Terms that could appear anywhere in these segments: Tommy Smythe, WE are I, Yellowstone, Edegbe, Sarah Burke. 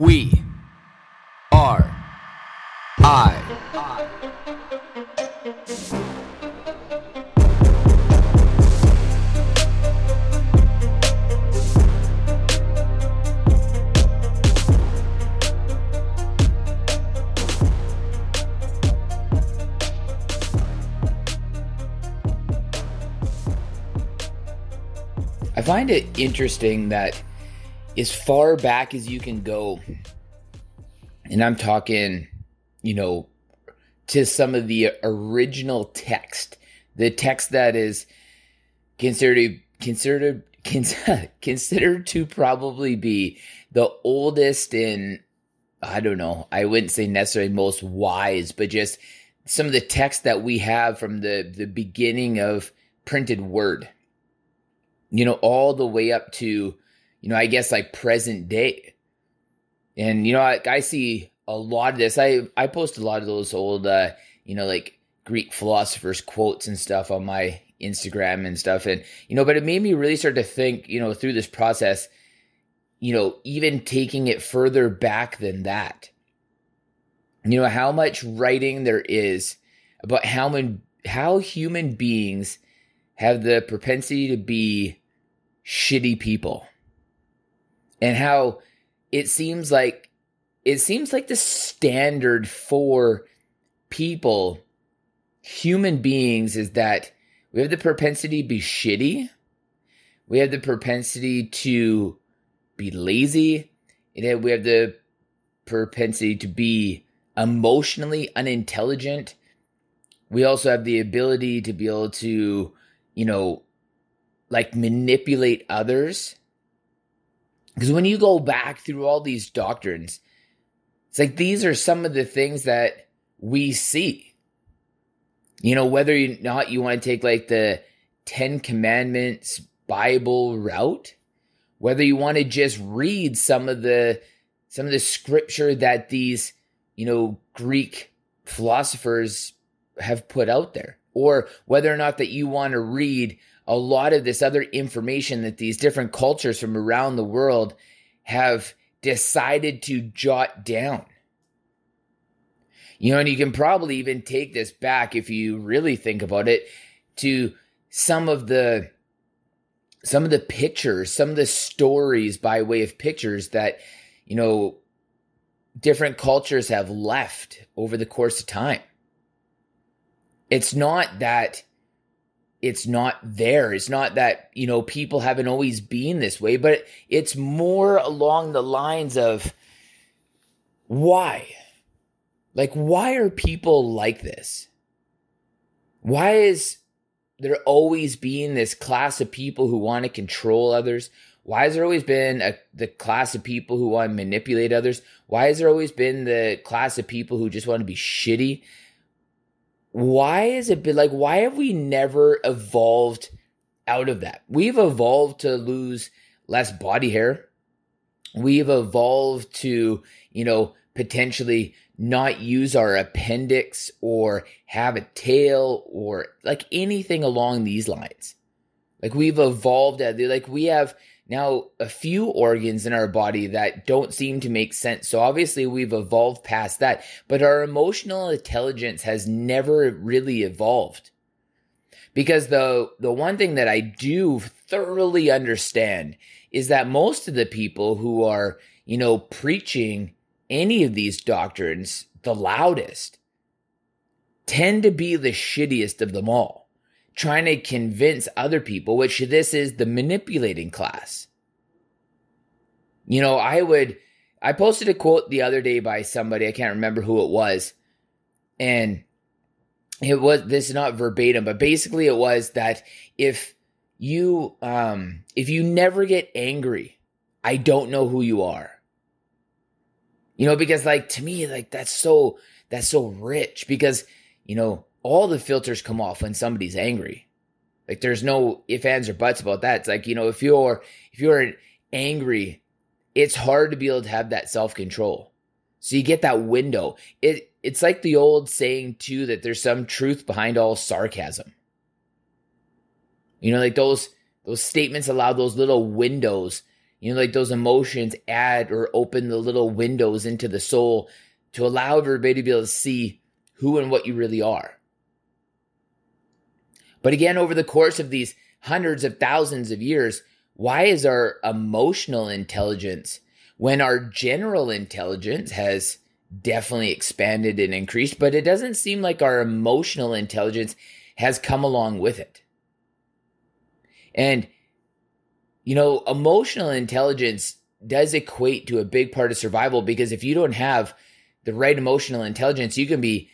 We are I. I find it interesting that as far back as you can go, and I'm talking, to some of the original text, the text that is considered to probably be the oldest and, I don't know, I wouldn't say necessarily most wise, but just some of the text that we have from the beginning of printed word, all the way up to, I guess like present day. And, I see a lot of this. I post a lot of those old, like Greek philosophers quotes and stuff on my Instagram and stuff. And, but it made me really start to think, through this process, even taking it further back than that, how much writing there is about how human beings have the propensity to be shitty people. And how it seems like the standard for people, human beings, is that we have the propensity to be shitty, we have the propensity to be lazy, and then we have the propensity to be emotionally unintelligent. We also have the ability to be able to, like manipulate others. Because when you go back through all these doctrines, it's like these are some of the things that we see. Whether or not you want to take like the 10 Commandments Bible route, whether you want to just read some of the scripture that these, Greek philosophers have put out there, or whether or not that you want to read a lot of this other information that these different cultures from around the world have decided to jot down. And you can probably even take this back, if you really think about it, to some of the pictures, some of the stories by way of pictures that, different cultures have left over the course of time. It's not that it's not there. It's not that, people haven't always been this way, but it's more along the lines of why? Like, why are people like this? Why is there always been this class of people who want to control others? Why has there always been the class of people who want to manipulate others? Why has there always been the class of people who just want to be shitty? Why have we never evolved out of that? We've evolved to lose less body hair. We've evolved to, potentially not use our appendix or have a tail or like anything along these lines. Like we've evolved at we have now a few organs in our body that don't seem to make sense. So obviously we've evolved past that, but our emotional intelligence has never really evolved. Because the one thing that I do thoroughly understand is that most of the people who are, preaching any of these doctrines the loudest tend to be the shittiest of them all, trying to convince other people, which this is the manipulating class. I posted a quote the other day by somebody, I can't remember who it was. And this is not verbatim, but basically it was that if you never get angry, I don't know who you are. Because to me, that's so rich because, all the filters come off when somebody's angry. Like there's no ifs, ands, or buts about that. It's like, if you're angry, it's hard to be able to have that self-control. So you get that window. It's like the old saying too, that there's some truth behind all sarcasm. Like those statements allow those little windows You know, like those emotions add or open the little windows into the soul to allow everybody to be able to see who and what you really are. But again, over the course of these hundreds of thousands of years, why is our emotional intelligence, when our general intelligence has definitely expanded and increased, but it doesn't seem like our emotional intelligence has come along with it? And, you know, emotional intelligence does equate to a big part of survival, because if you don't have the right emotional intelligence, you can be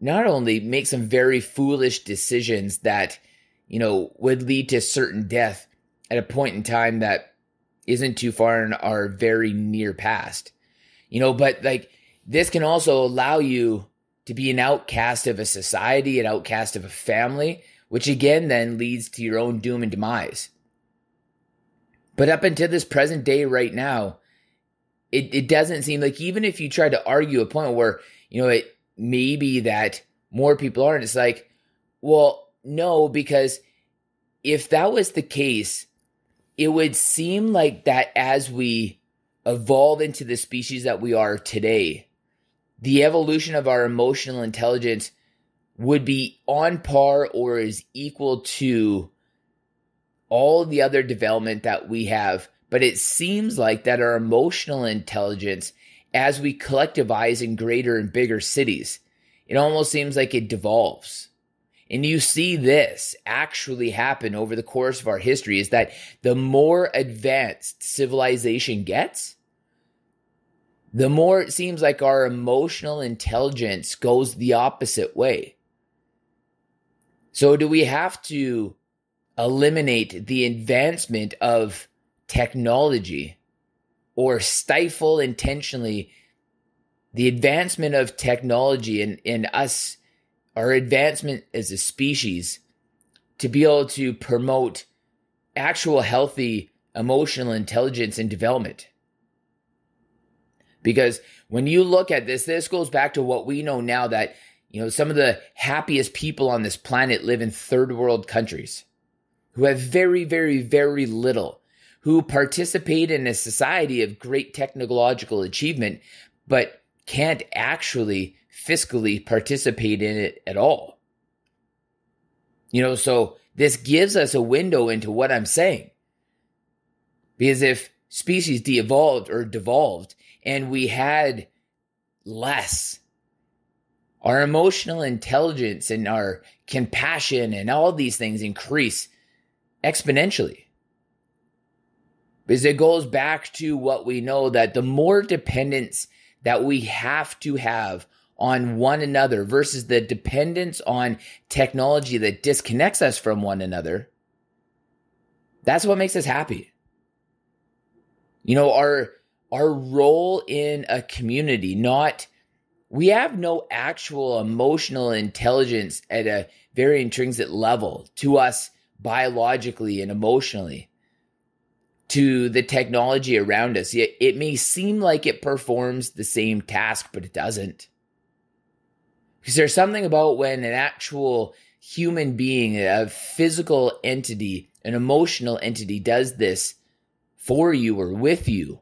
not only make some very foolish decisions that, you know, would lead to certain death at a point in time that isn't too far in our very near past, you know, but like this can also allow you to be an outcast of a society, an outcast of a family, which again then leads to your own doom and demise. But up until this present day right now, it doesn't seem like, even if you try to argue a point where, you know, it maybe that more people aren't, it's like, well, no, because if that was the case, it would seem like that as we evolve into the species that we are today, the evolution of our emotional intelligence would be on par or is equal to all the other development that we have. But it seems like that our emotional intelligence, as we collectivize in greater and bigger cities, it almost seems like it devolves. And you see this actually happen over the course of our history, is that the more advanced civilization gets, the more it seems like our emotional intelligence goes the opposite way. So do we have to eliminate the advancement of technology, or stifle intentionally the advancement of technology in us, our advancement as a species, to be able to promote actual healthy emotional intelligence and development? Because when you look at this, this goes back to what we know now, that, you know, some of the happiest people on this planet live in third world countries who have very, very, very little, who participate in a society of great technological achievement, but can't actually fiscally participate in it at all. You know, so this gives us a window into what I'm saying. Because if species de-evolved or devolved and we had less, our emotional intelligence and our compassion and all these things increase exponentially. Because it goes back to what we know, that the more dependence that we have to have on one another versus the dependence on technology that disconnects us from one another, that's what makes us happy. You know, our role in a community, not, we have no actual emotional intelligence at a very intrinsic level to us biologically and emotionally, to the technology around us. It may seem like it performs the same task, but it doesn't. Because there's something about when an actual human being, a physical entity, an emotional entity does this for you or with you,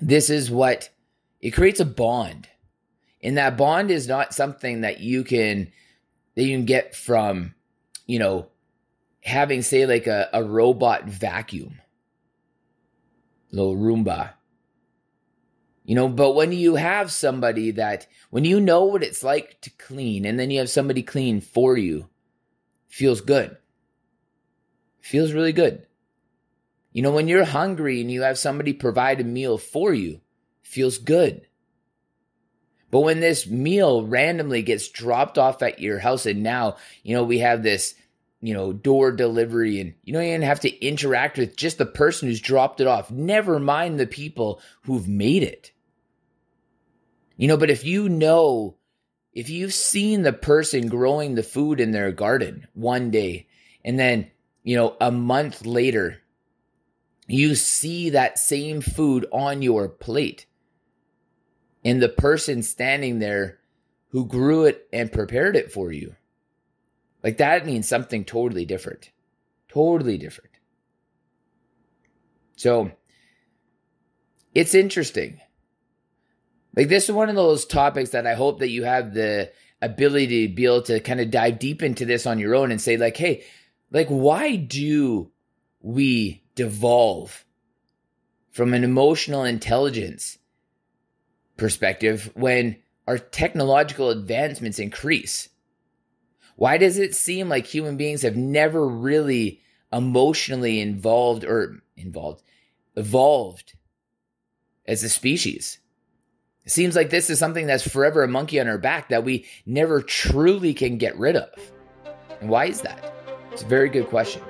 this is what, it creates a bond. And that bond is not something that you can get from, you know, having, say, like a robot vacuum, little Roomba, you know. But when you have somebody that, when you know what it's like to clean, and then you have somebody clean for you, feels good, feels really good. You know, when you're hungry and you have somebody provide a meal for you, feels good. But when this meal randomly gets dropped off at your house, and now, you know, we have this, you know, door delivery, and you don't even have to interact with just the person who's dropped it off, never mind the people who've made it. You know, but if you know, if you've seen the person growing the food in their garden one day, and then, you know, a month later, you see that same food on your plate, and the person standing there who grew it and prepared it for you, like that means something totally different. So it's interesting. Like, this is one of those topics that I hope that you have the ability to be able to kind of dive deep into this on your own and say, like, hey, like, why do we devolve from an emotional intelligence perspective when our technological advancements increase? Why does it seem like human beings have never really emotionally evolved as a species? It seems like this is something that's forever a monkey on our back that we never truly can get rid of. And why is that? It's a very good question.